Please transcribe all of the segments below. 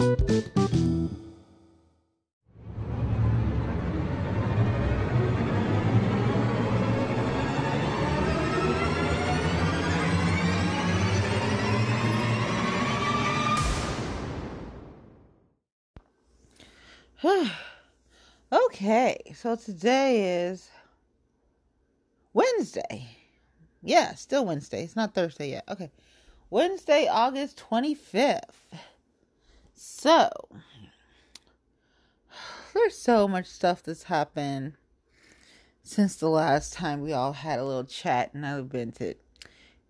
Okay, so today is Wednesday. Yeah, still Wednesday. It's not Thursday yet. Okay. Wednesday, August 25th. So, there's so much stuff that's happened since the last time we all had a little chat and I vented.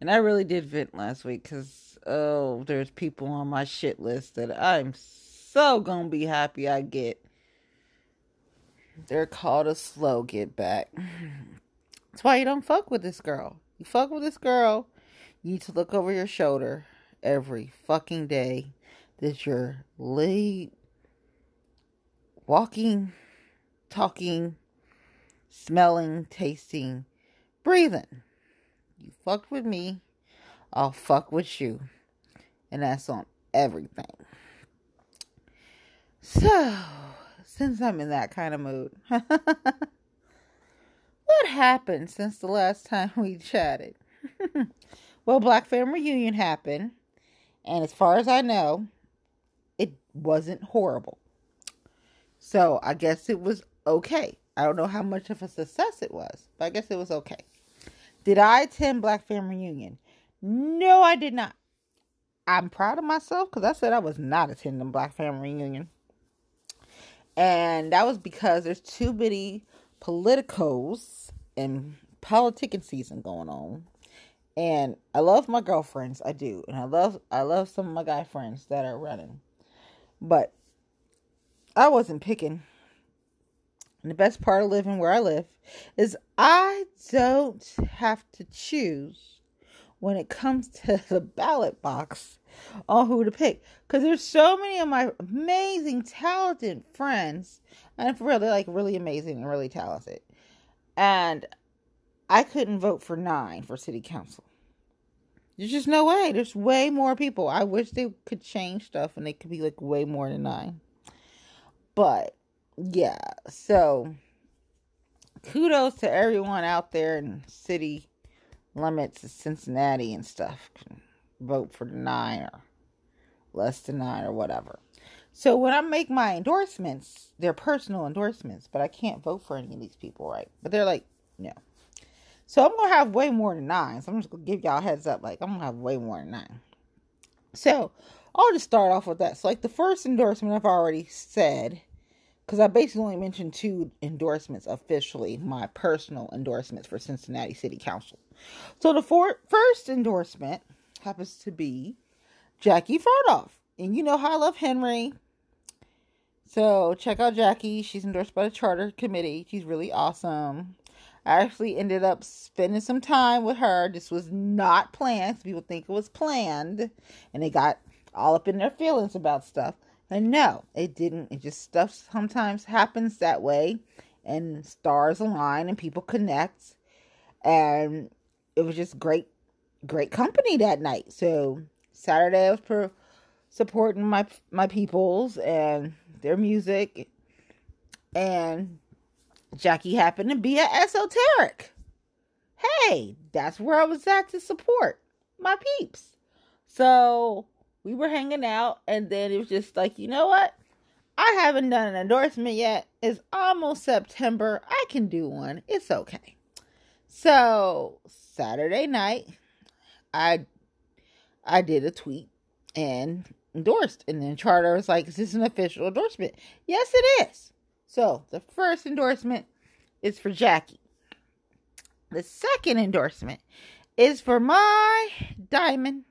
And I really did vent last week because, oh, there's people on my shit list that I'm so gonna be happy I get. They're called a slow get back. That's why you don't fuck with this girl. You fuck with this girl, you need to look over your shoulder every fucking day that you're late, walking, talking, smelling, tasting, breathing. You fucked with me, I'll fuck with you. And that's on everything. So, since I'm in that kind of mood, what happened since the last time we chatted? Well, Black Family Reunion happened, and as far as I know, it wasn't horrible. So, I guess it was okay. I don't know how much of a success it was, but I guess it was okay. Did I attend Black Family Reunion? No, I did not. I'm proud of myself, because I said I was not attending Black Family Reunion. And that was because there's too many politicals and politicking season going on. And I love my girlfriends, I do. And I love some of my guy friends that are running. But I wasn't picking. And the best part of living where I live is I don't have to choose when it comes to the ballot box on who to pick. Because there's so many of my amazing, talented friends. And for real, they're like really amazing and really talented. And I couldn't vote for 9 for city council. There's just no way. There's way more people. I wish they could change stuff and they could be like way more than 9. But yeah, so kudos to everyone out there in city limits of Cincinnati and stuff. Vote for 9 or less than 9 or whatever. So when I make my endorsements, they're personal endorsements, but I can't vote for any of these people, right? But they're like, no. So I'm going to have way more than 9. So I'm just going to give y'all a heads up. Like, I'm going to have way more than 9. So I'll just start off with that. So like the first endorsement I've already said, because I basically only mentioned 2 endorsements officially, my personal endorsements for Cincinnati City Council. So the first endorsement happens to be Jackie Fardoff. And you know how I love Henry. So check out Jackie. She's endorsed by the Charter Committee. She's really awesome. I actually ended up spending some time with her. This was not planned. People think it was planned. And they got all up in their feelings about stuff. And no, it didn't. It just stuff sometimes happens that way. And stars align and people connect. And it was just great, great company that night. So Saturday I was supporting my peoples and their music. And Jackie happened to be at Esoteric. Hey, that's where I was at to support my peeps. So we were hanging out, and then it was just like, you know what? I haven't done an endorsement yet. It's almost September. I can do one. It's okay. So Saturday night, I did a tweet and endorsed. And then Charter was like, is this an official endorsement? Yes, it is. So, the first endorsement is for Jackie. The second endorsement is for my diamond.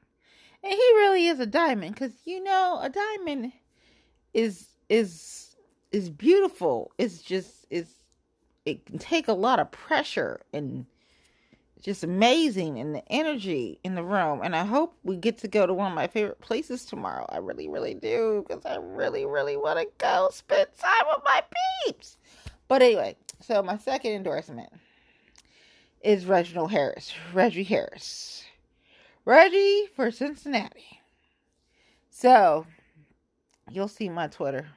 And he really is a diamond. Because, you know, a diamond is beautiful. It's just, it can take a lot of pressure. And just amazing. And the energy in the room. And I hope we get to go to one of my favorite places tomorrow. I really, really do. Because I really, really want to go spend time with my peeps. But anyway. So my second endorsement is Reggie Harris. Reggie for Cincinnati. So you'll see my Twitter.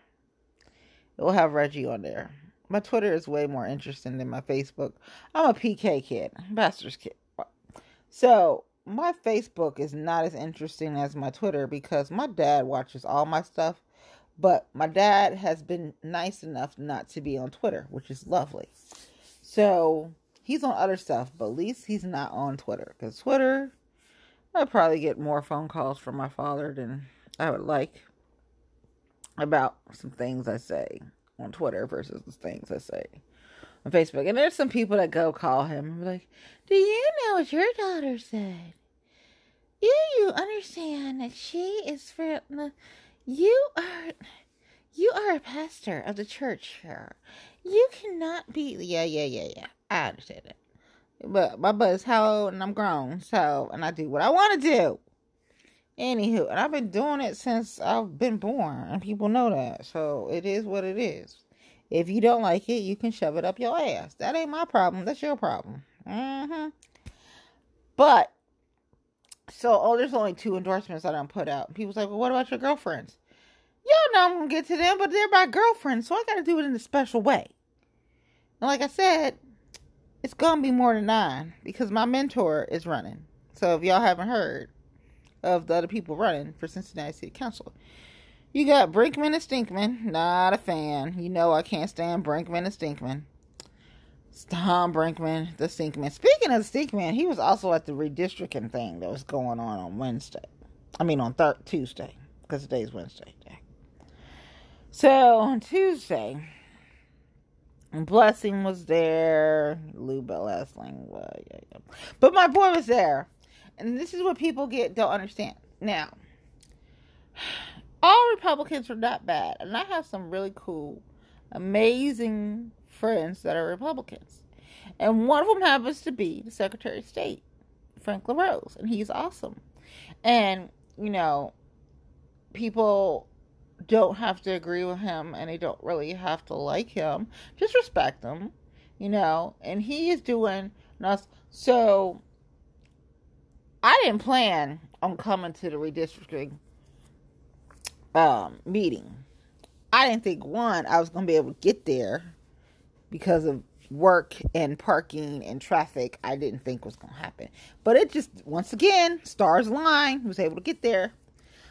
It will have Reggie on there. My Twitter is way more interesting than my Facebook. I'm a PK kid. Bastard's kid. So, my Facebook is not as interesting as my Twitter because my dad watches all my stuff. But my dad has been nice enough not to be on Twitter, which is lovely. So, he's on other stuff, but at least he's not on Twitter. Because Twitter, I probably get more phone calls from my father than I would like about some things I say on Twitter versus the things I say on Facebook. And there's some people that go call him and be like, do you know what your daughter said? Do you understand that she is from... You are a pastor of the church here. You cannot be... Yeah. I understand that. But my butt is how old and I'm grown. So, and I do what I want to do. Anywho, and I've been doing it since I've been born. And people know that. So, it is what it is. If you don't like it, you can shove it up your ass. That ain't my problem. That's your problem. Mm-hmm. But... so, there's only 2 endorsements I done put out. People's like, well, what about your girlfriends? Y'all know I'm going to get to them, but they're my girlfriends, so I got to do it in a special way. And like I said, it's going to be more than 9 because my mentor is running. So, if y'all haven't heard of the other people running for Cincinnati City Council, you got Brinkman and Stinkman. Not a fan. You know I can't stand Brinkman and Stinkman. Tom Brinkman, the Stinkman. Speaking of the Stinkman, he was also at the redistricting thing that was going on Wednesday. I mean, on Tuesday, because today's Wednesday. So, on Tuesday, Blessing was there. Lou Bell Essling. Well, yeah. But my boy was there. And this is what people don't understand. Now, all Republicans are not bad. And I have some really cool, amazing friends that are Republicans. And one of them happens to be the Secretary of State, Frank LaRose, and he's awesome. And, you know, people don't have to agree with him and they don't really have to like him. Just respect him, you know, and he is doing us. So, I didn't plan on coming to the redistricting meeting. I didn't think, one, I was going to be able to get there because of work and parking and traffic. I didn't think was going to happen. But it just, once again, stars aligned. Was able to get there.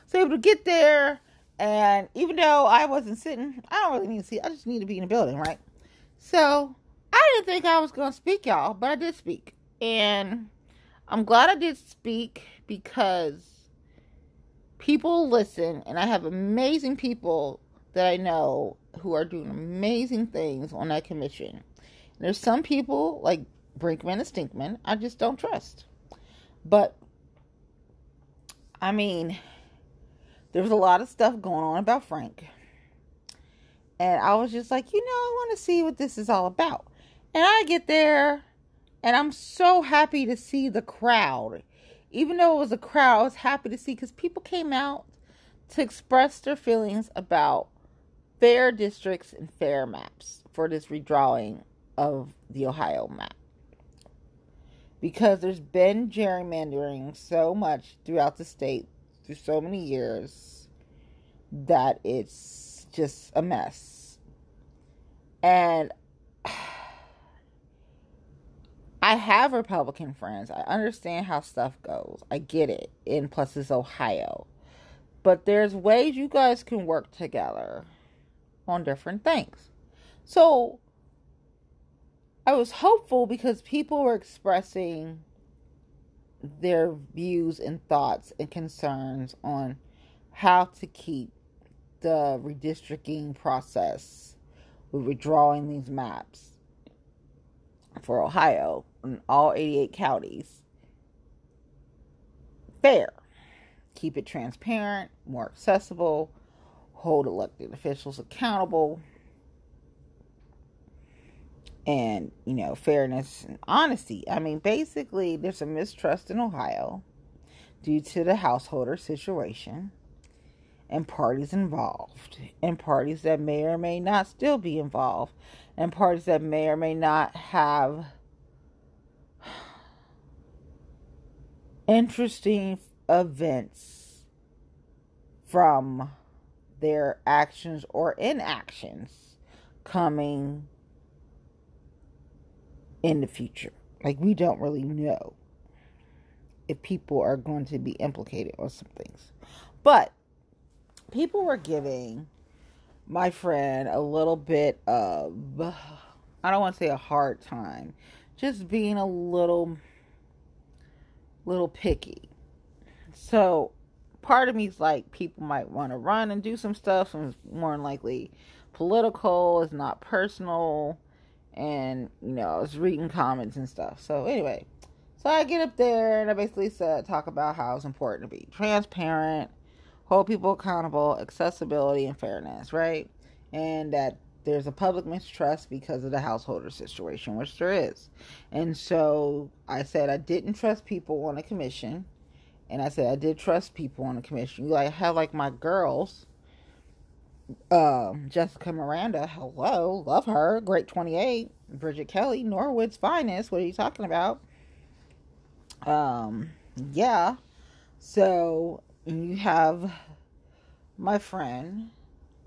Was able to get there. And even though I wasn't sitting, I don't really need to see. I just need to be in the building, right? So, I didn't think I was going to speak, y'all. But I did speak. And I'm glad I did speak because people listen. And I have amazing people that I know who are doing amazing things on that commission. And there's some people like Brinkman and Stinkman I just don't trust. But I mean, there was a lot of stuff going on about Frank. And I was just like, you know, I want to see what this is all about. And I get there and I'm so happy to see the crowd. Even though it was a crowd, I was happy to see because people came out to express their feelings about fair districts and fair maps for this redrawing of the Ohio map. Because there's been gerrymandering so much throughout the state through so many years that it's just a mess. And I have Republican friends. I understand how stuff goes. I get it. And plus it's Ohio. But there's ways you guys can work together on different things. So I was hopeful because people were expressing their views and thoughts and concerns on how to keep the redistricting process with redrawing these maps for Ohio in all 88 counties fair. Keep it transparent, more accessible, hold elected officials accountable, and, you know, fairness and honesty. I mean, basically, there's a mistrust in Ohio due to the householder situation and parties involved and parties that may or may not still be involved and parties that may or may not have interesting events from their actions or inactions coming in the future. Like, we don't really know if people are going to be implicated on some things. But people were giving my friend a little bit of, I don't want to say a hard time, just being a little picky. So part of me is like, people might want to run and do some stuff, and more than likely political, it's not personal. And, you know, I was reading comments and stuff. So anyway, so I get up there and I basically said, talk about how it's important to be transparent, hold people accountable, accessibility, and fairness, right? And that there's a public mistrust because of the householder situation, which there is. And so I said I didn't trust people on a commission. And I said I did trust people on a commission. You like have like my girls, Jessica Miranda, hello, love her, great 28, Bridget Kelly, Norwood's finest, what are you talking about? Yeah, so you have my friend,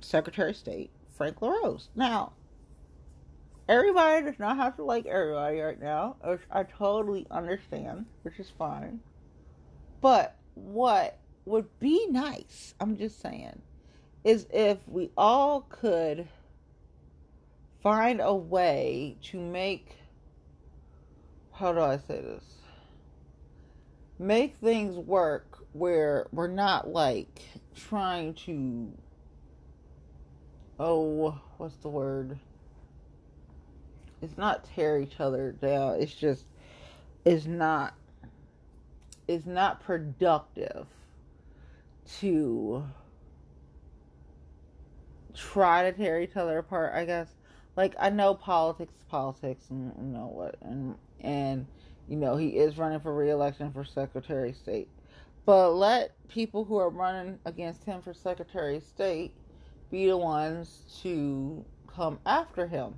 Secretary of State, Frank LaRose. Now, everybody does not have to like everybody right now, which I totally understand, which is fine, but what would be nice, I'm just saying, is if we all could find a way to make, how do I say this? Make things work where we're not like trying to, oh, what's the word? It's not tear each other down. It's just, it's not productive to try to tear each other apart, I guess. Like, I know politics is politics, and you know what, and you know, he is running for re-election for Secretary of State, but let people who are running against him for Secretary of State be the ones to come after him.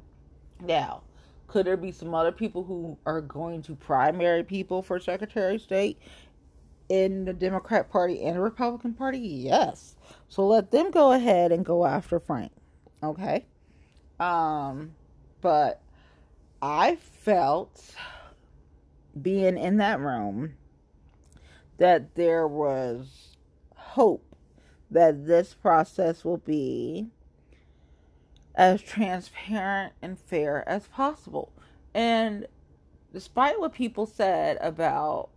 Now, could there be some other people who are going to primary people for Secretary of State in the Democrat Party and the Republican Party? Yes. So let them go ahead and go after Frank. Okay? But I felt, being in that room, that there was hope that this process will be as transparent and fair as possible. And despite what people said about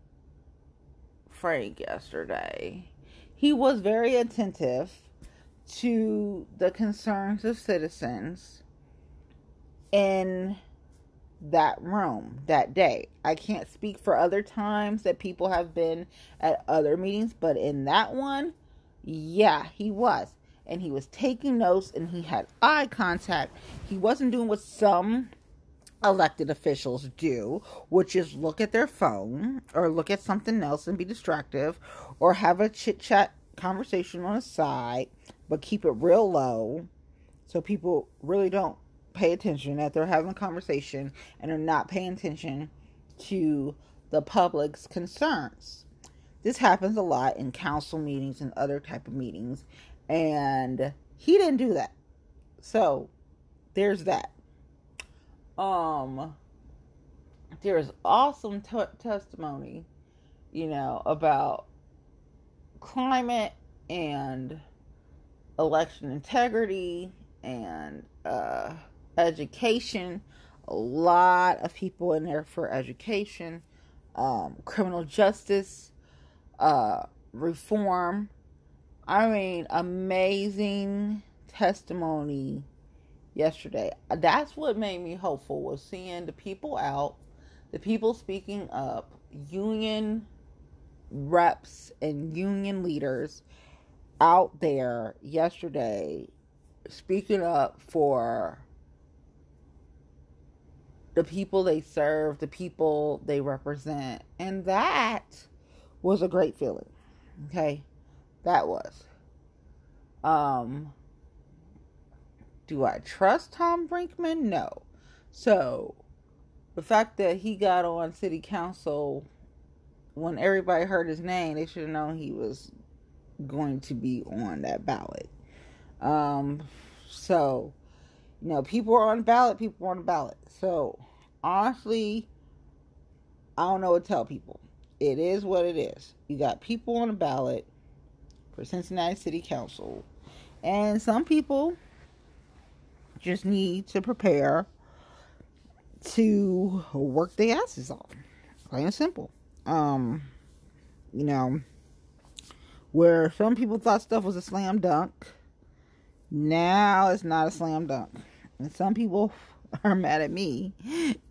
Frank yesterday, he was very attentive to the concerns of citizens in that room that day. I can't speak for other times that people have been at other meetings, but in that one, yeah, he was. And he was taking notes, and he had eye contact. He wasn't doing what some elected officials do, which is look at their phone or look at something else and be distractive, or have a chit chat conversation on the side, but keep it real low so people really don't pay attention that they're having a conversation, and are not paying attention to the public's concerns. This happens a lot in council meetings and other type of meetings, and he didn't do that. So there's that. There's awesome testimony, you know, about climate and election integrity and education. A lot of people in there for education, criminal justice, reform. I mean, amazing testimony yesterday. That's what made me hopeful, was seeing the people out, the people speaking up, union reps and union leaders out there yesterday speaking up for the people they serve, the people they represent. And that was a great feeling. Okay? That was. Do I trust Tom Brinkman? No. So, the fact that he got on city council when everybody heard his name, they should have known he was going to be on that ballot. So, you know, people are on the ballot, people are on the ballot. So, honestly, I don't know what to tell people. It is what it is. You got people on the ballot for Cincinnati City Council. And some people just need to prepare to work their asses off. Plain and simple. You know, where some people thought stuff was a slam dunk, now it's not a slam dunk. And some people are mad at me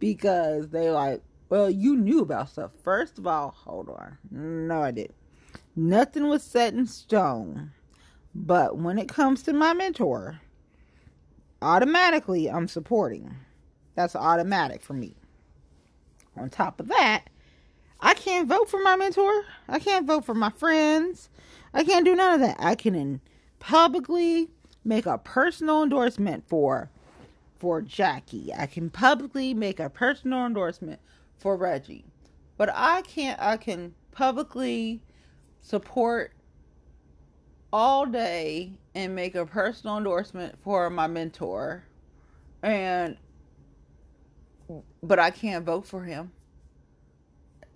because they're like, well, you knew about stuff. First of all, hold on. No, I didn't. Nothing was set in stone. But when it comes to my mentor, automatically I'm supporting. That's automatic for me. On top of that, I can't vote for my mentor. I can't vote for my friends. I can't do none of that. I can publicly make a personal endorsement for Jackie. I can publicly make a personal endorsement for Reggie. But I can't. I can publicly support all day and make a personal endorsement for my mentor. But I can't vote for him.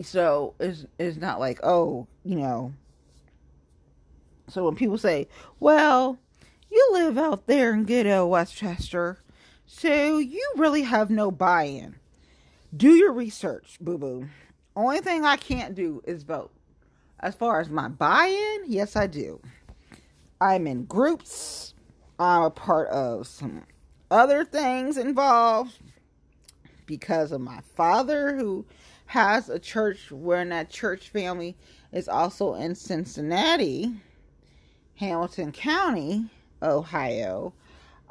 So it's not like, oh, you know. So when people say, well, you live out there in good old Westchester, so you really have no buy-in. Do your research, boo-boo. Only thing I can't do is vote. As far as my buy-in, yes, I do. I'm in groups. I'm a part of some other things involved because of my father, who has a church, where in that church family is also in Cincinnati, Hamilton County, Ohio.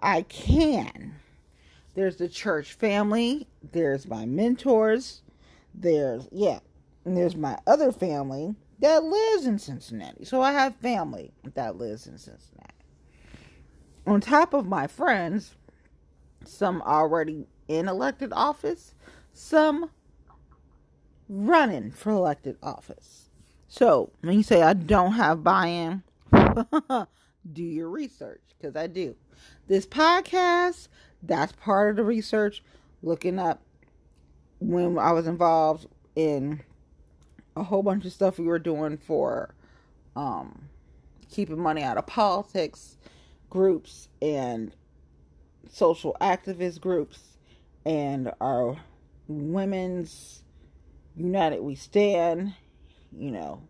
I can. There's the church family. There's my mentors. There's my other family that lives in Cincinnati. So I have family that lives in Cincinnati. On top of my friends, some already in elected office, some running for elected office. So when you say I don't have buy-in, do your research, because I do. This podcast, that's part of the research. Looking up when I was involved in a whole bunch of stuff we were doing for keeping money out of politics groups and social activist groups and our women's United We Stand, you know,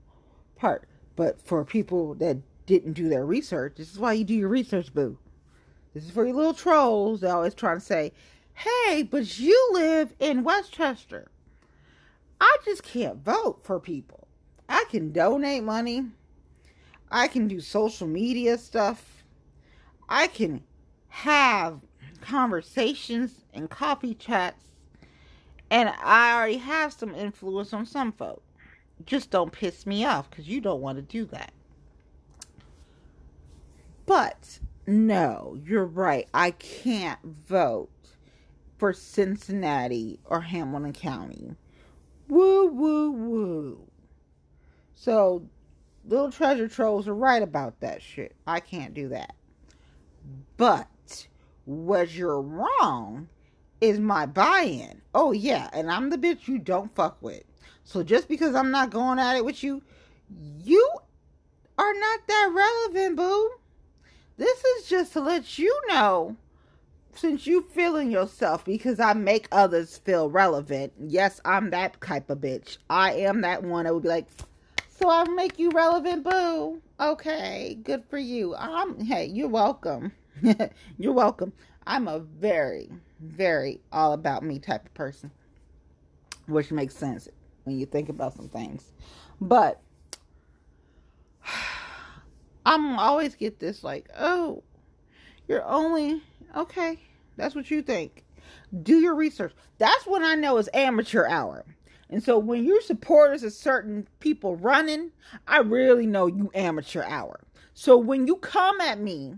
part. But for people that didn't do their research, this is why you do your research, boo. This is for you little trolls that always trying to say, hey, but you live in Westchester. I just can't vote for people. I can donate money. I can do social media stuff. I can have conversations and coffee chats. And I already have some influence on some folk. Just don't piss me off, because you don't want to do that. But, no, you're right. I can't vote for Cincinnati or Hamilton County. Woo, woo, woo. So, little treasure trolls are right about that shit. I can't do that. But, what you're wrong is my buy-in. Oh yeah, and I'm the bitch you don't fuck with. So just because I'm not going at it with you, you are not that relevant, boo. This is just to let you know, since you feeling yourself, because I make others feel relevant. Yes, I'm that type of bitch. I am that one that would be like, so I make you relevant, boo. Okay, good for you. Hey, you're welcome. You're welcome. I'm a very, very all about me type of person, which makes sense when you think about some things. But I'm always get this like, oh, you're only okay, that's what you think. Do your research. That's when I know it's amateur hour. And so when your supporters are certain people running, I really know you amateur hour. So when you come at me,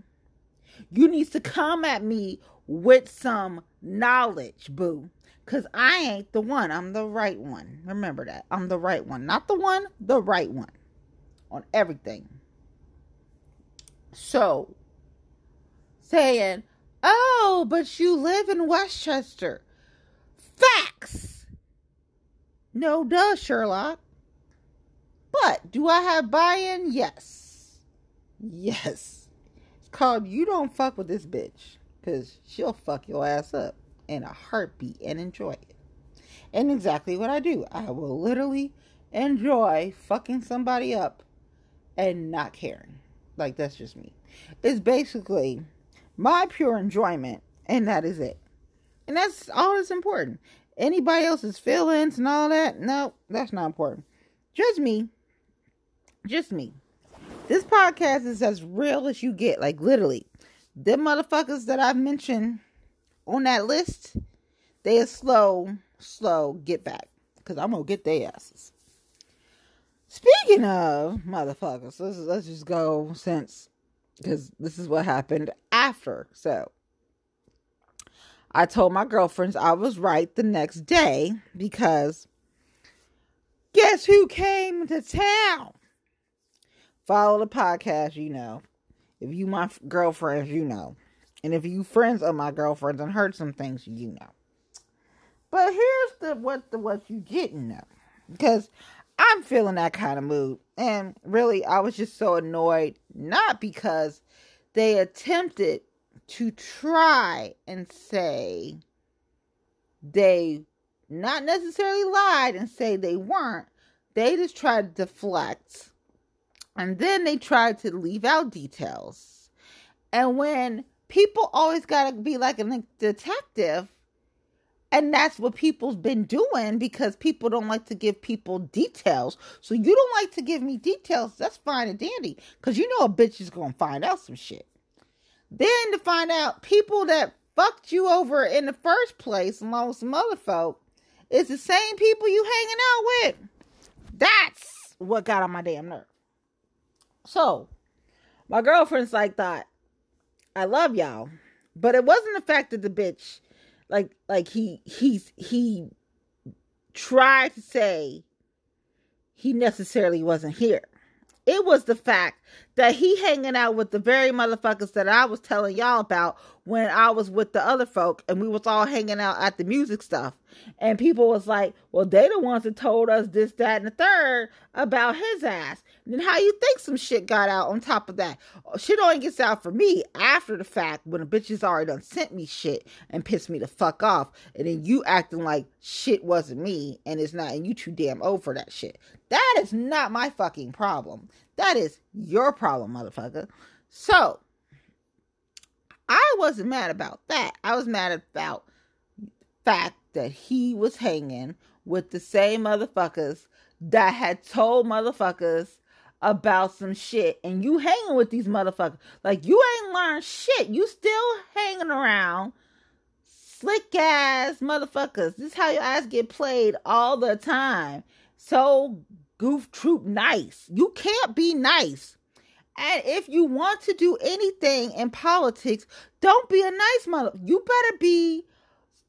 you need to come at me with some knowledge, boo. Because I ain't the one. I'm the right one. Remember that. I'm the right one. Not the one, the right one. On everything. So, saying, oh, but you live in Westchester. Facts. No duh, Sherlock. But do I have buy-in? Yes. Yes. It's called You Don't Fuck With This Bitch, because she'll fuck your ass up in a heartbeat and enjoy it. And exactly what I do. I will literally enjoy fucking somebody up and not caring. Like, that's just me. It's basically my pure enjoyment, and that is it. And that's all that's important. Anybody else's feelings and all that, no, that's not important. Just me. Just me. This podcast is as real as you get. Like, literally. Them motherfuckers that I've mentioned on that list, they are slow get back. Because I'm going to get their asses. Speaking of motherfuckers, let's just go since, because this is what happened after. So, I told my girlfriends I was right the next day, because guess who came to town? Follow the podcast, you know. If you my girlfriends, you know. And if you friends of my girlfriends and heard some things, you know. But here's what you didn't know. Because I'm feeling that kind of mood. And really, I was just so annoyed. Not because they attempted to try and say they not necessarily lied and say they weren't. They just tried to deflect. And then they tried to leave out details. And when people always got to be like a detective, and that's what people's been doing, because people don't like to give people details. So you don't like to give me details. That's fine and dandy, because you know a bitch is going to find out some shit. Then to find out people that fucked you over in the first place, along with some other folk, it's the same people you hanging out with. That's what got on my damn nerve. So, my girlfriend's like thought, I love y'all. But it wasn't the fact that the bitch, like he tried to say he necessarily wasn't here. It was the fact that he hanging out with the very motherfuckers that I was telling y'all about when I was with the other folk and we was all hanging out at the music stuff. And people was like, well, they the ones that told us this, that, and the third about his ass. And then how you think some shit got out on top of that? Shit only gets out for me after the fact, when a bitch has already done sent me shit and pissed me the fuck off. And then you acting like shit wasn't me and it's not, and you too damn old for that shit. That is not my fucking problem. That is your problem, motherfucker. So, I wasn't mad about that. I was mad about the fact that he was hanging with the same motherfuckers that had told motherfuckers about some shit. And you hanging with these motherfuckers. Like, you ain't learned shit. You still hanging around slick ass motherfuckers. This is how your ass get played all the time. So, goof troop nice. You can't be nice. And if you want to do anything in politics, don't be a nice mother. You better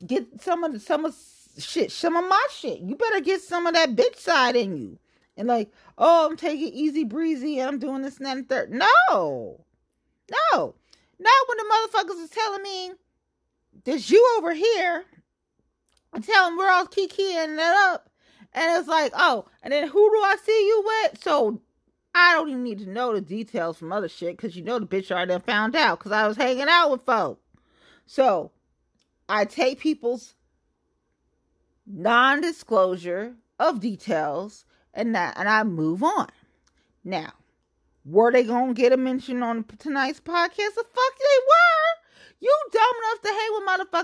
get some of my shit. You better get some of that bitch side in you. And like, oh, I'm taking easy breezy and I'm doing this and that and third. No. Not when the motherfuckers is telling me there's you over here and telling we're all kikiing that up. And it's like, oh, and then who do I see you with? So I don't even need to know the details from other shit, because you know the bitch already found out, because I was hanging out with folk. So I take people's non-disclosure of details and I move on. Now, were they going to get a mention on tonight's podcast? The fuck they were! You dumb enough to hang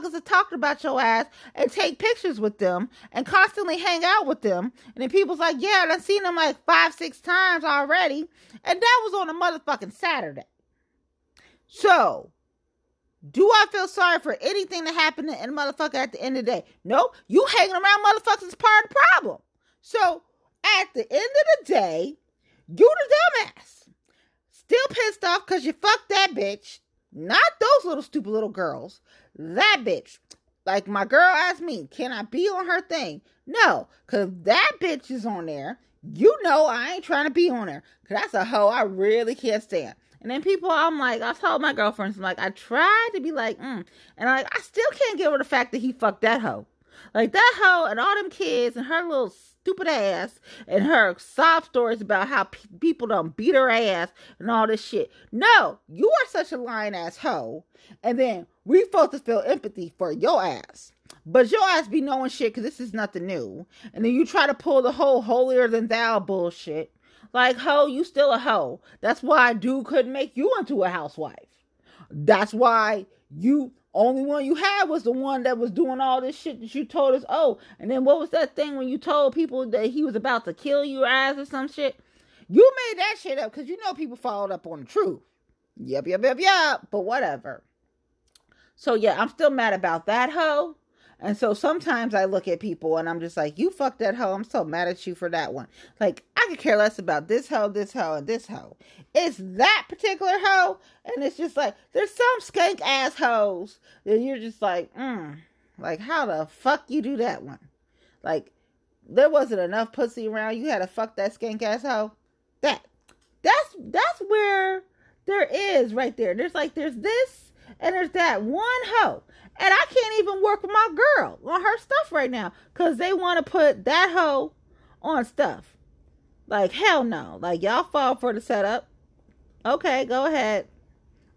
with motherfuckers that talked about your ass and take pictures with them and constantly hang out with them. And then people's like, yeah, I've seen them like 5-6 times already. And that was on a motherfucking Saturday. So, do I feel sorry for anything that happened in a motherfucker at the end of the day? Nope. You hanging around motherfuckers is part of the problem. So, at the end of the day, you the dumbass. Still pissed off because you fucked that bitch. Not those little stupid little girls. That bitch. Like, my girl asked me, can I be on her thing? No, because that bitch is on there. You know I ain't trying to be on there. Because that's a hoe I really can't stand. And then people, I'm like, I told my girlfriends, I'm like, I tried to be like, and I still can't get over the fact that he fucked that hoe. Like, that hoe and all them kids and her little stupid ass and her sob stories about how people done beat her ass and all this shit. No, you are such a lying ass hoe. And then we supposed to feel empathy for your ass. But your ass be knowing shit because this is nothing new. And then you try to pull the whole holier than thou bullshit. Like, hoe, you still a hoe. That's why dude couldn't make you into a housewife. That's why you... Only one you had was the one that was doing all this shit that you told us. Oh, and then what was that thing when you told people that he was about to kill your ass or some shit? You made that shit up because you know people followed up on the truth. Yep. But whatever. So yeah, I'm still mad about that hoe. And so sometimes I look at people and I'm just like, you fucked that hoe. I'm so mad at you for that one. Like, I could care less about this hoe, and this hoe. It's that particular hoe. And it's just like, there's some skank ass hoes that you're just like, like, how the fuck you do that one? Like, there wasn't enough pussy around. You had to fuck that skank ass hoe. That's where there is right there. There's like, there's this and there's that one hoe. And I can't even work with my girl on her stuff right now because they want to put that hoe on stuff. Like, hell no. Like, y'all fall for the setup. Okay, go ahead.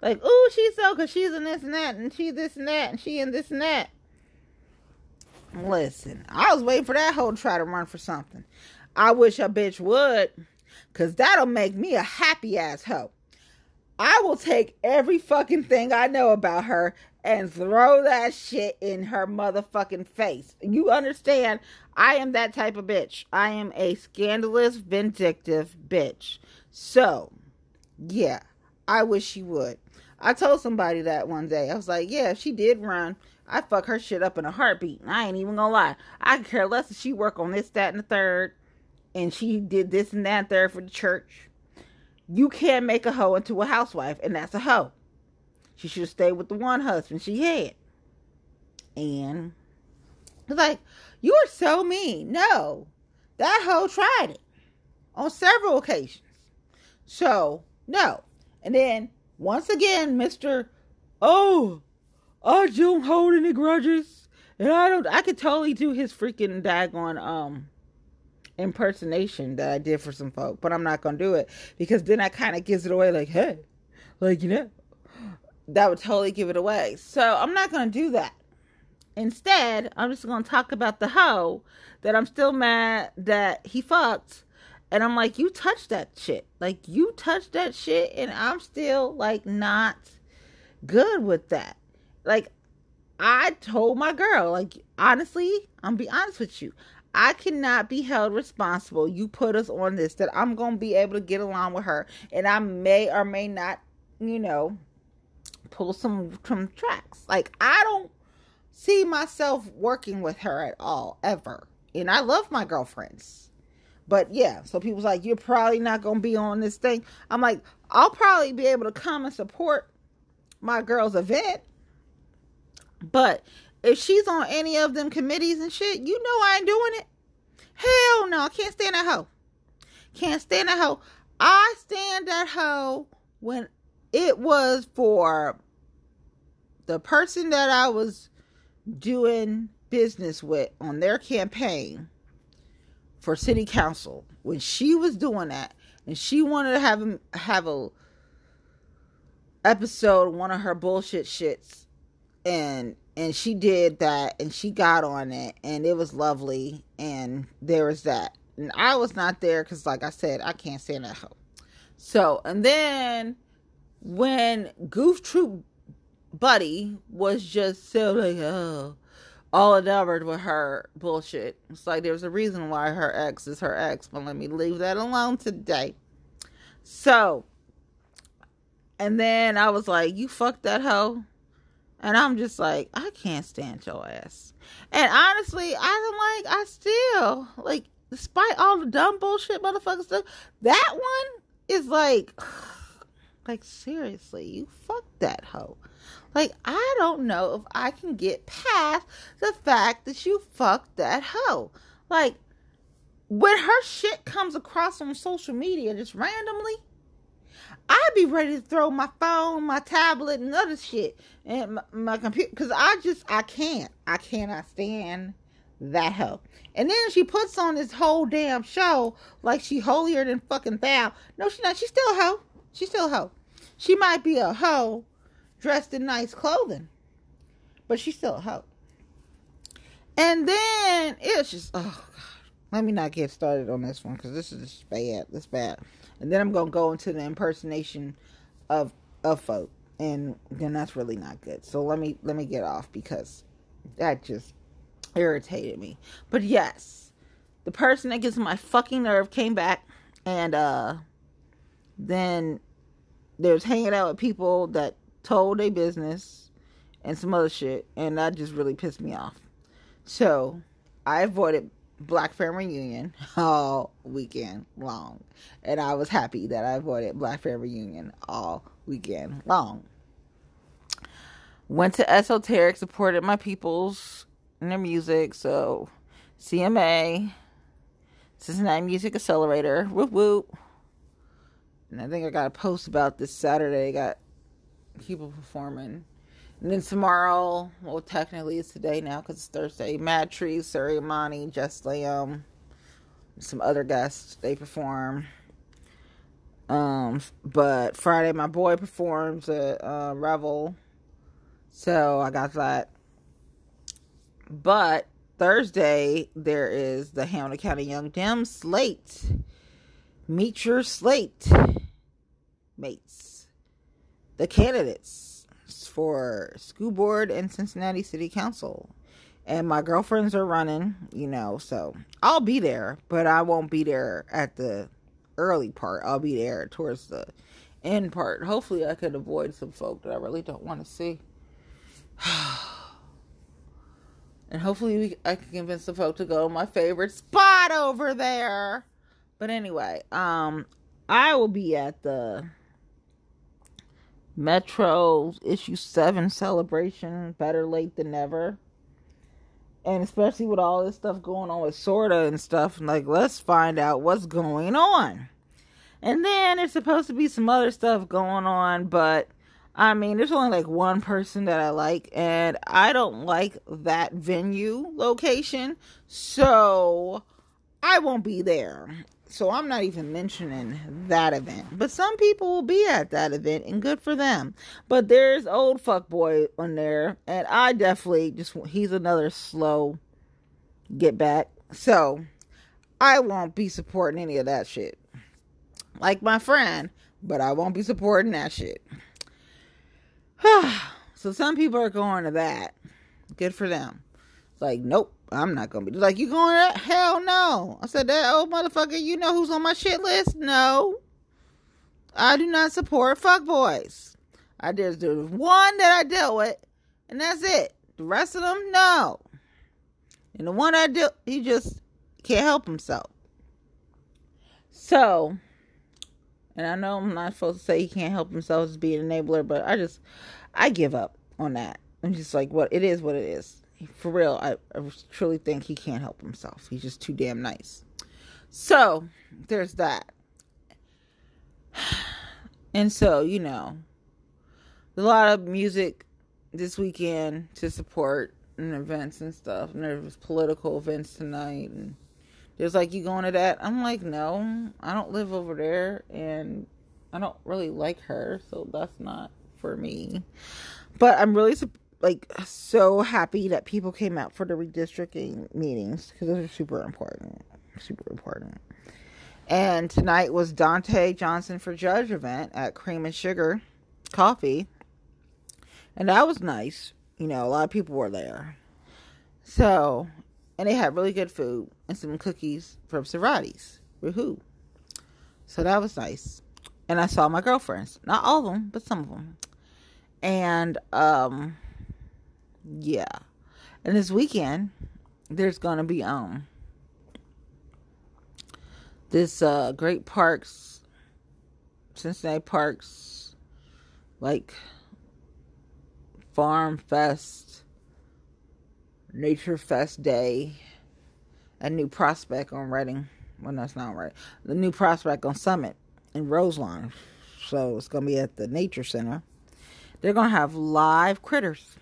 Like, ooh, she's so, because she's in this and that, and she this and that, and she in this and that. Listen, I was waiting for that hoe to try to run for something. I wish a bitch would, because that'll make me a happy-ass hoe. I will take every fucking thing I know about her and throw that shit in her motherfucking face. You understand? I am that type of bitch. I am a scandalous, vindictive bitch. So, yeah, I wish she would. I told somebody that one day. I was like, yeah, if she did run, I'd fuck her shit up in a heartbeat. And I ain't even gonna lie. I could care less if she work on this, that, and the third. And she did this and that and third for the church. You can't make a hoe into a housewife, and that's a hoe. She should have stayed with the one husband she had. And it's like, you are so mean. No, that hoe tried it on several occasions. So, no. And then, once again, Mr. Oh, I don't hold any grudges. And I could totally do his freaking daggone, impersonation that I did for some folk, but I'm not gonna do it because then I kind of gives it away like, hey, like, you know, that would totally give it away. So I'm not gonna do that. Instead, I'm just gonna talk about the hoe that I'm still mad that he fucked, and I'm like, you touched that shit. Like, you touched that shit, and I'm still like not good with that. Like, I told my girl, like, honestly, I'm be honest with you, I cannot be held responsible. You put us on this, that I'm going to be able to get along with her. And I may or may not, you know, pull some tracks. Like, I don't see myself working with her at all, ever. And I love my girlfriends. But yeah, so people's like, you're probably not going to be on this thing. I'm like, I'll probably be able to come and support my girl's event. But if she's on any of them committees and shit, you know I ain't doing it. Hell no, I can't stand that hoe. Can't stand that hoe. I stand that hoe when it was for the person that I was doing business with on their campaign for city council. When she was doing that and she wanted to have a episode, one of her bullshit shits, and she did that, and she got on it, and it was lovely, and there was that. And I was not there, because like I said, I can't stand that hoe. So, and then, when Goof Troop Buddy was just so like, oh, all enamored with her bullshit. It's like, there's a reason why her ex is her ex, but let me leave that alone today. So, and then I was like, you fucked that hoe. And I'm just like, I can't stand your ass. And honestly, I still, despite all the dumb bullshit motherfucking stuff, that one is like, seriously, you fucked that hoe. Like, I don't know if I can get past the fact that you fucked that hoe. Like, when her shit comes across on social media just randomly, I'd be ready to throw my phone, my tablet, and other shit, and my computer, because I cannot stand that hoe. And then she puts on this whole damn show like she holier than fucking thou. No, she's not. She's still a hoe. She's still a hoe. She might be a hoe dressed in nice clothing, but she's still a hoe. And then it's just, oh God, let me not get started on this one, because this is just bad. This bad. And then I'm gonna go into the impersonation of folk, and then that's really not good. So let me get off, because that just irritated me. But yes, the person that gets my fucking nerve came back, and then there's hanging out with people that told their business and some other shit, and that just really pissed me off. So I avoided Black Family Reunion all weekend long, and I was happy that I avoided Black Family Reunion all weekend long. Went to Esoteric, supported my peoples and their music, so CMA, Cincinnati Music Accelerator, whoop whoop. And I think I got a post about this Saturday. I got people performing. And then tomorrow, well, technically it's today now because it's Thursday, Madtree, Cerati, Jessica Dillingham, some other guests, they perform. But Friday, my boy performs at Revel. So I got that. But Thursday, there is the Hamilton County Young Dem slate. Meet your slate mates, the candidates for school board and Cincinnati City Council, and my girlfriends are running, you know, so I'll be there, but I won't be there at the early part. I'll be there towards the end part. Hopefully I can avoid some folk that I really don't want to see. And hopefully I can convince the folk to go to my favorite spot over there. But anyway, I will be at the Metro Issue 7 celebration, better late than never. And especially with all this stuff going on with Sorta and stuff, I'm like, let's find out what's going on. And then there's supposed to be some other stuff going on, but I mean, there's only like one person that I like, and I don't like that venue location, so I won't be there. So I'm not even mentioning that event. But some people will be at that event, and good for them. But there's old fuckboy on there, and I definitely he's another slow get back. So I won't be supporting any of that shit. Like my friend, but I won't be supporting that shit. So some people are going to that. Good for them. It's like, nope. I'm not going to be like, you going to that? Hell no. I said, that old motherfucker, you know who's on my shit list? No. I do not support fuckboys. I just did one that I dealt with, and that's it. The rest of them, no. And the one I dealt, he just can't help himself. So, and I know I'm not supposed to say he can't help himself as being an enabler, but I give up on that. I'm just like, well, it is what it is. For real, I truly think he can't help himself. He's just too damn nice. So, there's that. And so, you know, a lot of music this weekend to support and events and stuff. And there was political events tonight. And there's like, you going to that? I'm like, no, I don't live over there. And I don't really like her. So, that's not for me. But I'm really so happy that people came out for the redistricting meetings, because those are super important. And tonight was Dante Johnson for Judge event at Cream and Sugar Coffee, and that was nice. You know, a lot of people were there. So, and they had really good food and some cookies from Cerati's. Woohoo! So that was nice. And I saw my girlfriends, not all of them, but some of them, and yeah. And this weekend there's gonna be this great parks, Cincinnati Parks, like Farm Fest, Nature Fest Day at New Prospect on Reading. Well, no, it's not right. The New Prospect on Summit in Roselawn. so it's going to be at the Nature Center. They're going to have live critters.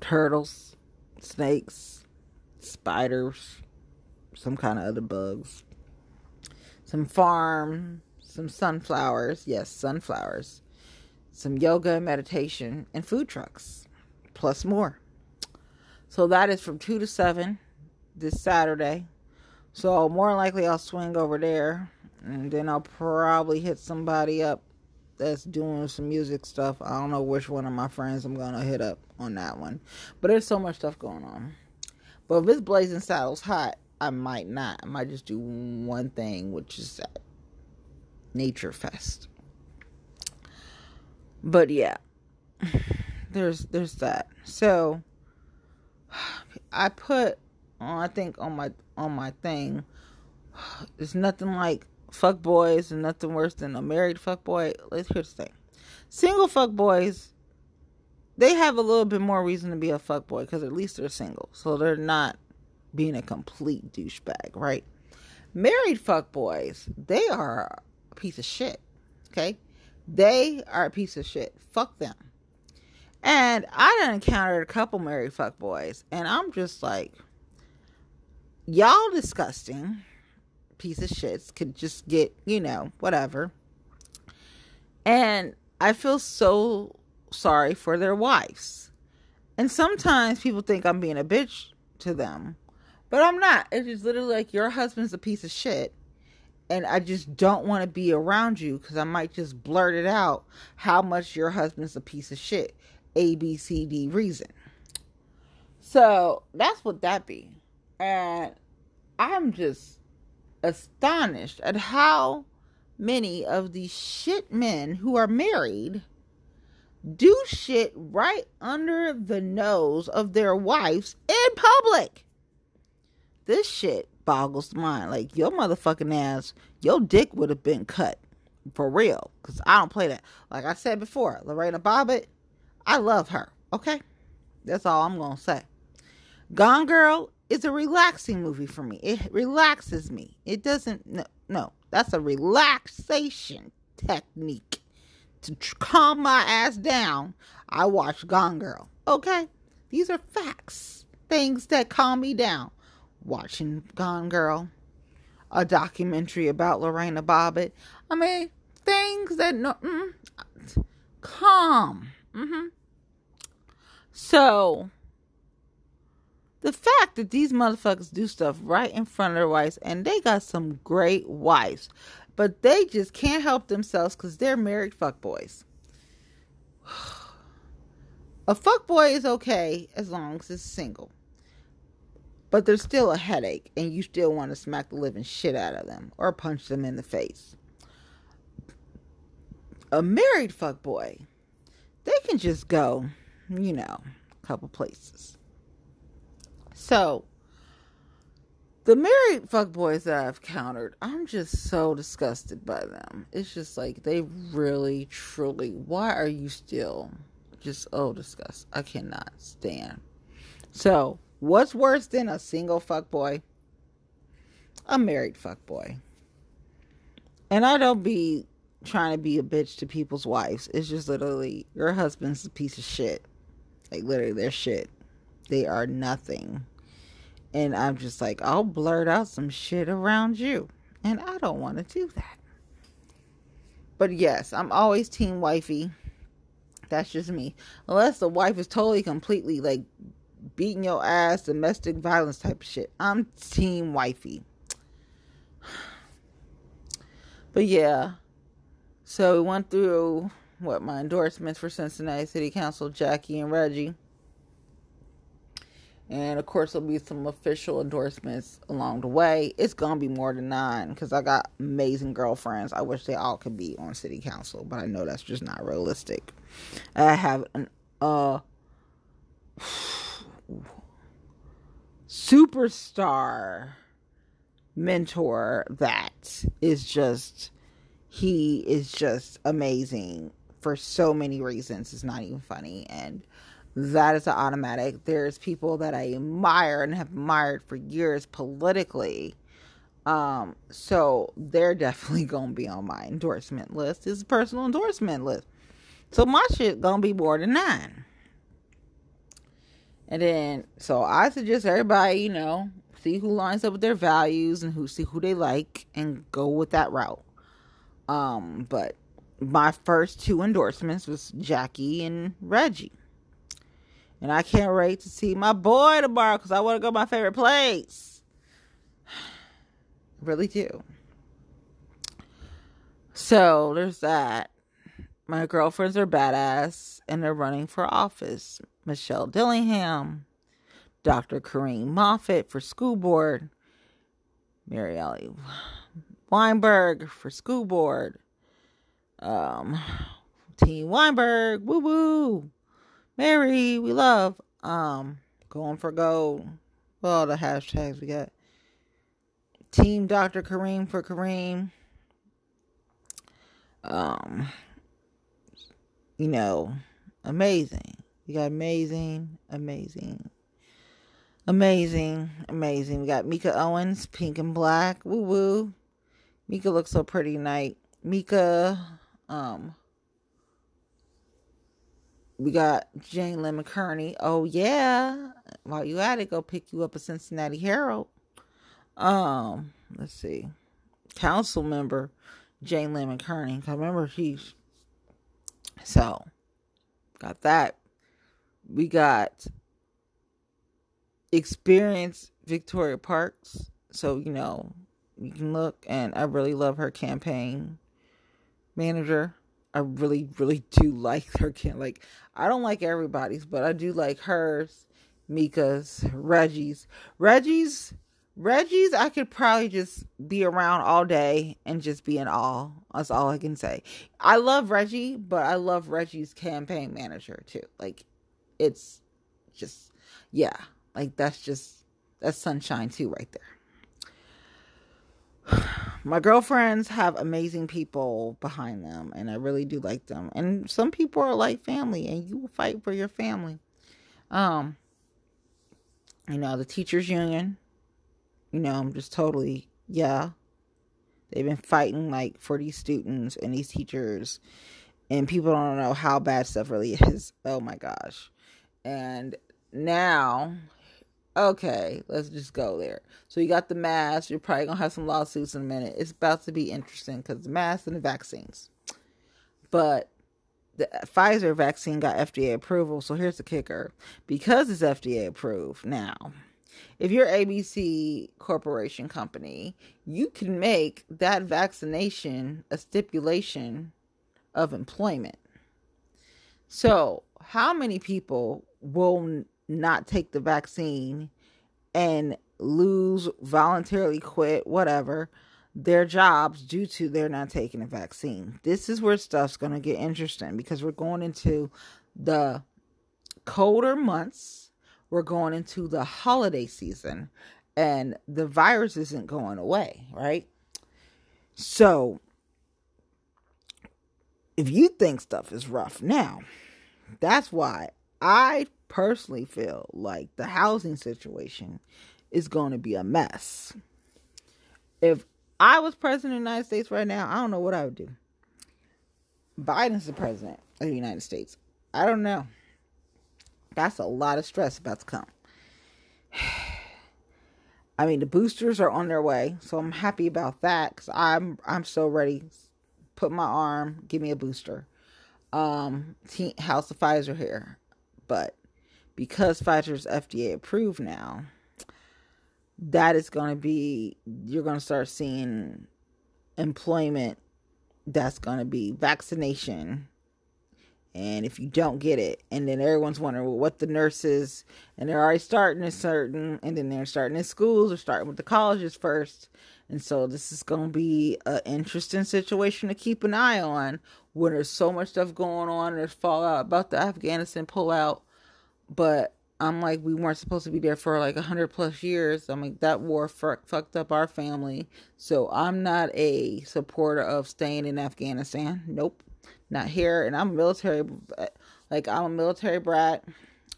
Turtles, snakes, spiders, some kind of other bugs. Some farm, some sunflowers. Yes, sunflowers. Some yoga, meditation, and food trucks. Plus more. So that is from 2 to 7 this Saturday. So more than likely I'll swing over there. And then I'll probably hit somebody up that's doing some music stuff. I don't know which one of my friends I'm going to hit up on that one. But there's so much stuff going on. But if it's Blazing Saddles hot, I might not. I might just do one thing, which is that Nature Fest. But yeah, there's that. So I put on, I think on my thing, there's nothing like fuck boys and nothing worse than a married fuck boy. Let's hear the thing. Single fuck boys, they have a little bit more reason to be a fuck boy because at least they're single, so they're not being a complete douchebag, right? Married fuck boys, they are a piece of shit. Okay, they are a piece of shit. Fuck them. And I done encountered a couple married fuck boys, and I'm just like, y'all disgusting piece of shits could just get, you know, whatever. And I feel so sorry for their wives. And sometimes people think I'm being a bitch to them, but I'm not. It's just literally like, your husband's a piece of shit, and I just don't want to be around you because I might just blurt it out how much your husband's a piece of shit. A, B, C, D reason. So that's what that be. And I'm just astonished at how many of these shit men who are married do shit right under the nose of their wives in public. This shit boggles the mind. Like, your motherfucking ass, your dick would have been cut. For real. Because I don't play that. Like I said before, Lorena Bobbitt, I love her. Okay? That's all I'm going to say. Gone Girl is a relaxing movie for me. It relaxes me. It doesn't... No. That's a relaxation technique. To calm my ass down, I watch Gone Girl. Okay? These are facts. Things that calm me down. Watching Gone Girl. A documentary about Lorena Bobbitt. I mean, things that... calm. Mm-hmm. So... the fact that these motherfuckers do stuff right in front of their wives, and they got some great wives, but they just can't help themselves because they're married fuckboys. A fuckboy is okay as long as it's single, but there's still a headache, and you still want to smack the living shit out of them or punch them in the face. A married fuckboy, they can just go, you know, a couple places. So, the married fuckboys that I've encountered, I'm just so disgusted by them. It's just like, they really, truly, why are you still just, oh, disgust? I cannot stand. So, what's worse than a single fuckboy? A married fuckboy. And I don't be trying to be a bitch to people's wives. It's just literally, your husband's a piece of shit. Like, literally, they're shit. They are nothing. And I'm just like, I'll blurt out some shit around you. And I don't want to do that. But yes, I'm always team wifey. That's just me. Unless the wife is totally, completely, like, beating your ass, domestic violence type of shit. I'm team wifey. But yeah. So we went through, my endorsements for Cincinnati City Council, Jackie and Reggie. And, of course, there'll be some official endorsements along the way. It's going to be more than 9 because I got amazing girlfriends. I wish they all could be on city council, but I know that's just not realistic. I have an superstar mentor that is just, he is just amazing for so many reasons. It's not even funny. And that is an automatic. There's people that I admire and have admired for years politically So they're definitely gonna be on my endorsement list. It's a personal endorsement list. So my shit gonna be more than 9. And then, so I suggest everybody, you know, see who lines up with their values and see who they like and go with that route. But my first 2 endorsements was Jackie and Reggie. And I can't wait to see my boy tomorrow because I want to go to my favorite place. Really do. So there's that. My girlfriends are badass and they're running for office. Michelle Dillingham, Dr. Kareem Moffitt for school board, Marielle Weinberg for school board, Team Weinberg, woo woo, Mary, we love, going for gold, all the hashtags we got, Team Dr. Kareem for Kareem, you know, amazing. We got amazing. We got Mika Owens, pink and black. Woo woo. Mika looks so pretty tonight. Mika. We got Jane Lemon Kearney. Oh yeah. While you at it, go pick you up a Cincinnati Herald. Let's see. Council member Jane Lemon Kearney. I remember she's so got that. We got experienced Victoria Parks. So, you know, you can look. And I really love her campaign manager. I really, really do like her. I don't like everybody's, but I do like hers, Mika's, Reggie's. I could probably just be around all day and just be in awe. That's all I can say. I love Reggie, but I love Reggie's campaign manager too. It's just, yeah, that's sunshine too right there. My girlfriends have amazing people behind them, and I really do like them. And some people are like family, and you will fight for your family. You know, the teachers union, you know, I'm just totally, yeah. They've been fighting, for these students and these teachers, and people don't know how bad stuff really is. Oh, my gosh. And now, okay, let's just go there. So you got the mask. You're probably going to have some lawsuits in a minute. It's about to be interesting because the masks and the vaccines. But the Pfizer vaccine got FDA approval. So here's the kicker. Because it's FDA approved now, if you're ABC Corporation company, you can make that vaccination a stipulation of employment. So how many people will not take the vaccine and lose, voluntarily quit, whatever, their jobs due to they're not taking a vaccine? This is where stuff's going to get interesting because we're going into the colder months. We're going into the holiday season and the virus isn't going away, right? So if you think stuff is rough now, that's why I personally feel like the housing situation is going to be a mess. If I was president of the United States right now, I don't know what I would do. Biden's the president of the United States. I don't know. That's a lot of stress about to come. I mean, the boosters are on their way, so I'm happy about that because I'm so ready. Put my arm, give me a booster. House of Pfizer here, but because Pfizer's FDA approved now, that is going to be, you're going to start seeing employment that's going to be vaccination, and if you don't get it, and then everyone's wondering, well, what the nurses, and they're already starting at certain, and then they're starting in schools, or starting with the colleges first, and so this is going to be an interesting situation to keep an eye on when there's so much stuff going on. There's fallout about the Afghanistan pullout. But I'm like, we weren't supposed to be there for 100+ years. I'm like, that war fucked up our family. So I'm not a supporter of staying in Afghanistan. Nope. Not here. And I'm military. I'm a military brat.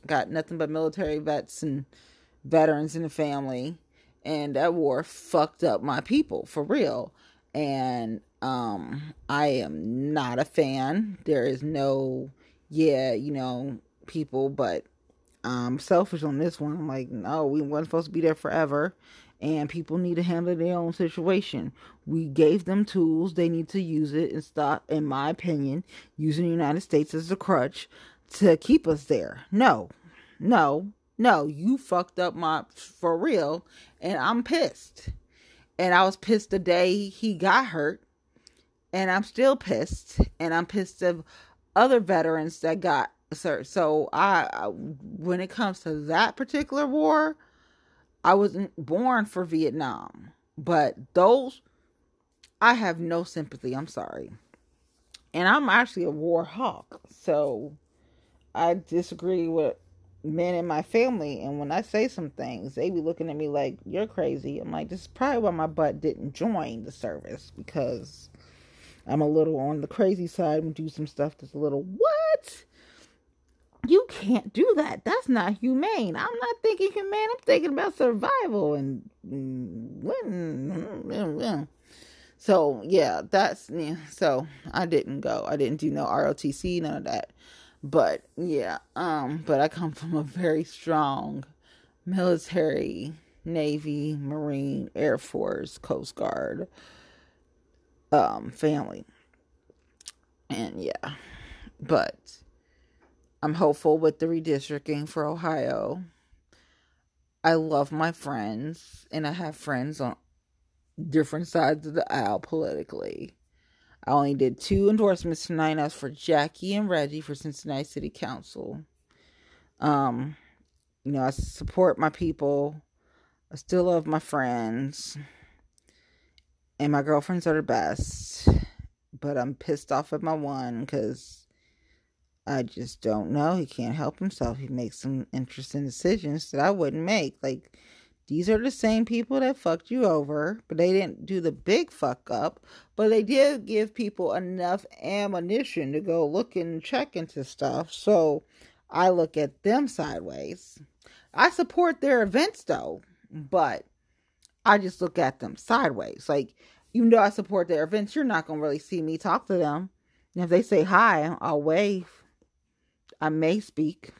Got nothing but military vets and veterans in the family. and that war fucked up my people for real. And I am not a fan. There is no, people, but I'm selfish on this one. I'm like, no, we weren't supposed to be there forever. And people need to handle their own situation. We gave them tools. They need to use it and stop, in my opinion, using the United States as a crutch to keep us there. No. You fucked up my, for real. And I'm pissed. And I was pissed the day he got hurt. And I'm still pissed. And I'm pissed of other veterans that got hurt. So I when it comes to that particular war, I wasn't born for Vietnam, but those, I have no sympathy. I'm sorry. And I'm actually a war hawk. So I disagree with men in my family. And when I say some things, they be looking at me like, you're crazy. I'm like, this is probably why my butt didn't join the service, because I'm a little on the crazy side and do some stuff that's a little, what? You can't do that. That's not humane. I'm not thinking humane. I'm thinking about survival and when. So yeah, that's, yeah. So I didn't go. I didn't do no ROTC, none of that. But yeah, but I come from a very strong military, Navy, Marine, Air Force, Coast Guard, family. And yeah, but I'm hopeful with the redistricting for Ohio. I love my friends, and I have friends on different sides of the aisle politically. I only did 2 endorsements tonight. That's for Jackie and Reggie for Cincinnati City Council. I support my people. I still love my friends, and my girlfriends are the best. But I'm pissed off at my one because I just don't know. He can't help himself. He makes some interesting decisions that I wouldn't make. Like, these are the same people that fucked you over, but they didn't do the big fuck up. But they did give people enough ammunition to go look and check into stuff. So I look at them sideways. I support their events though, but I just look at them sideways. Like, even though I support their events, you're not going to really see me talk to them. And if they say hi, I'll wave. I may speak,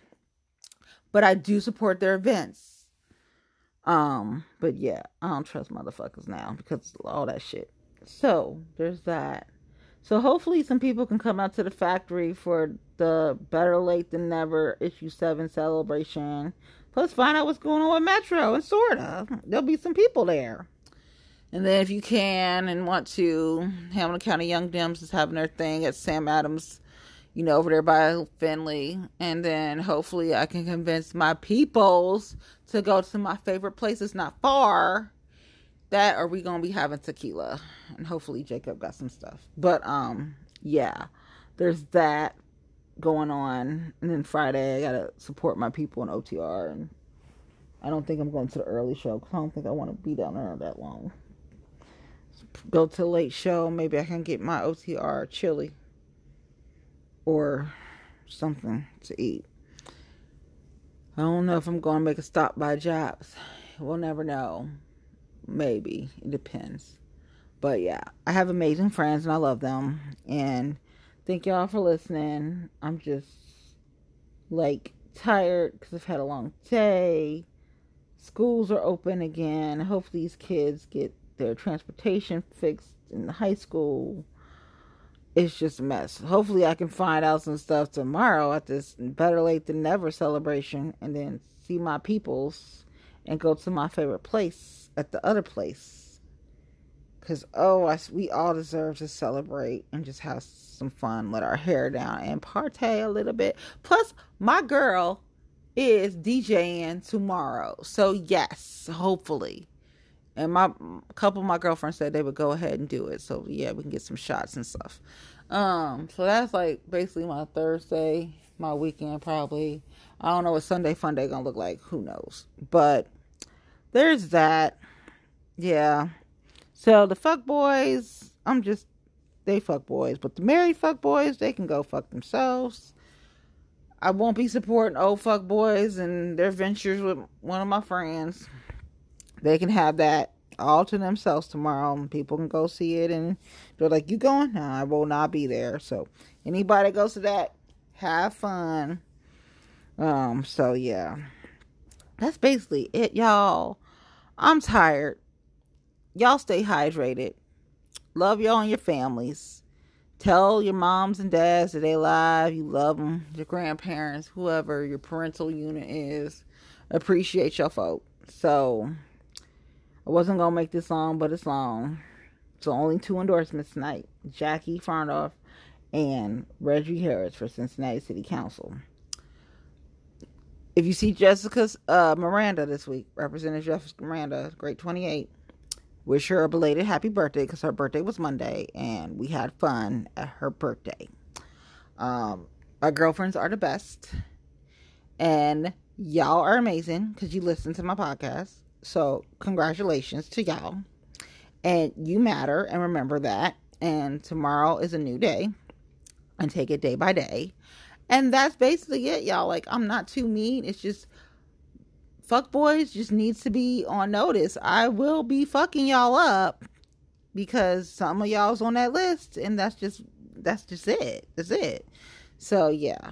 but I do support their events. But yeah, I don't trust motherfuckers now because of all that shit. So there's that. So hopefully some people can come out to the factory for the Better Late Than Never issue 7 celebration. Plus find out what's going on with Metro and Sorta. There'll be some people there. And then if you can and want to, Hamilton County Young Dems is having their thing at Sam Adams, over there by Finley. And then hopefully I can convince my peoples to go to my favorite place. It's not far. That, or we going to be having tequila. And hopefully Jacob got some stuff. But, yeah, there's that going on. And then Friday, I got to support my people in OTR. And I don't think I'm going to the early show because I don't think I want to be down there that long. Go to the late show. Maybe I can get my OTR chili or something to eat. I don't know if I'm going to make a stop by Japs. We'll never know. Maybe. It depends. But yeah, I have amazing friends and I love them. And thank y'all for listening. I'm just tired because I've had a long day. Schools are open again. I hope these kids get their transportation fixed in the high school. It's just a mess. Hopefully I can find out some stuff tomorrow at this Better Late Than Never celebration and then see my peoples and go to my favorite place at the other place. Because, we all deserve to celebrate and just have some fun, let our hair down and partay a little bit. Plus, my girl is DJing tomorrow. So, yes, hopefully. And a couple of my girlfriends said they would go ahead and do it. So, yeah, we can get some shots and stuff. So that's basically my Thursday, my weekend probably. I don't know what Sunday fun day going to look like. Who knows? But there's that. Yeah. So the fuck boys, they fuck boys. But the married fuck boys, they can go fuck themselves. I won't be supporting old fuck boys and their ventures with one of my friends. They can have that all to themselves tomorrow, and people can go see it, and they're like, you going? No, I will not be there. So anybody that goes to that, have fun. So yeah, that's basically it, y'all. I'm tired. Y'all stay hydrated. Love y'all and your families. Tell your moms and dads that they live. You love them. Your grandparents, whoever your parental unit is. Appreciate your folk. So, I wasn't going to make this long, but it's long. So, only 2 endorsements tonight. Jackie Fardoff and Reggie Harris for Cincinnati City Council. If you see Jessica Miranda this week, Representative Jessica Miranda, grade 28, wish her a belated happy birthday, because her birthday was Monday, and we had fun at her birthday. Our girlfriends are the best, and y'all are amazing, because you listen to my podcast, so congratulations to y'all, and you matter, and remember that, and tomorrow is a new day, and take it day by day, and that's basically it, y'all. Like, I'm not too mean, it's just... Fuckboys just needs to be on notice. I will be fucking y'all up because some of y'all's on that list, and that's just it. That's it. So yeah.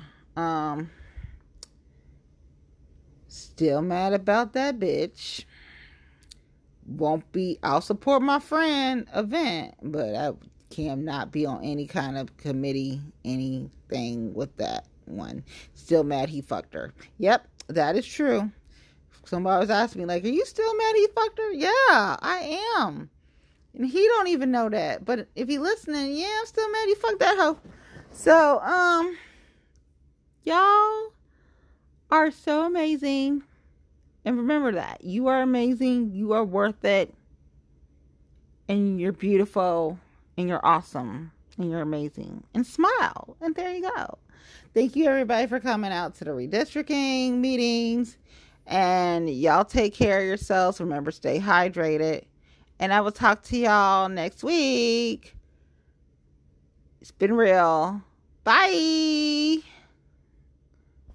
Still mad about that bitch. I'll support my friend event, but I cannot be on any kind of committee, anything with that one. Still mad he fucked her. Yep, that is true. Somebody was asking me, like, are you still mad he fucked her? Yeah, I am. And he don't even know that. But if he listening, yeah, I'm still mad he fucked that hoe. So, y'all are so amazing. And remember that. You are amazing. You are worth it. And you're beautiful. And you're awesome. And you're amazing. And smile. And there you go. Thank you, everybody, for coming out to the redistricting meetings. And y'all take care of yourselves. Remember, stay hydrated. And I will talk to y'all next week. It's been real. Bye.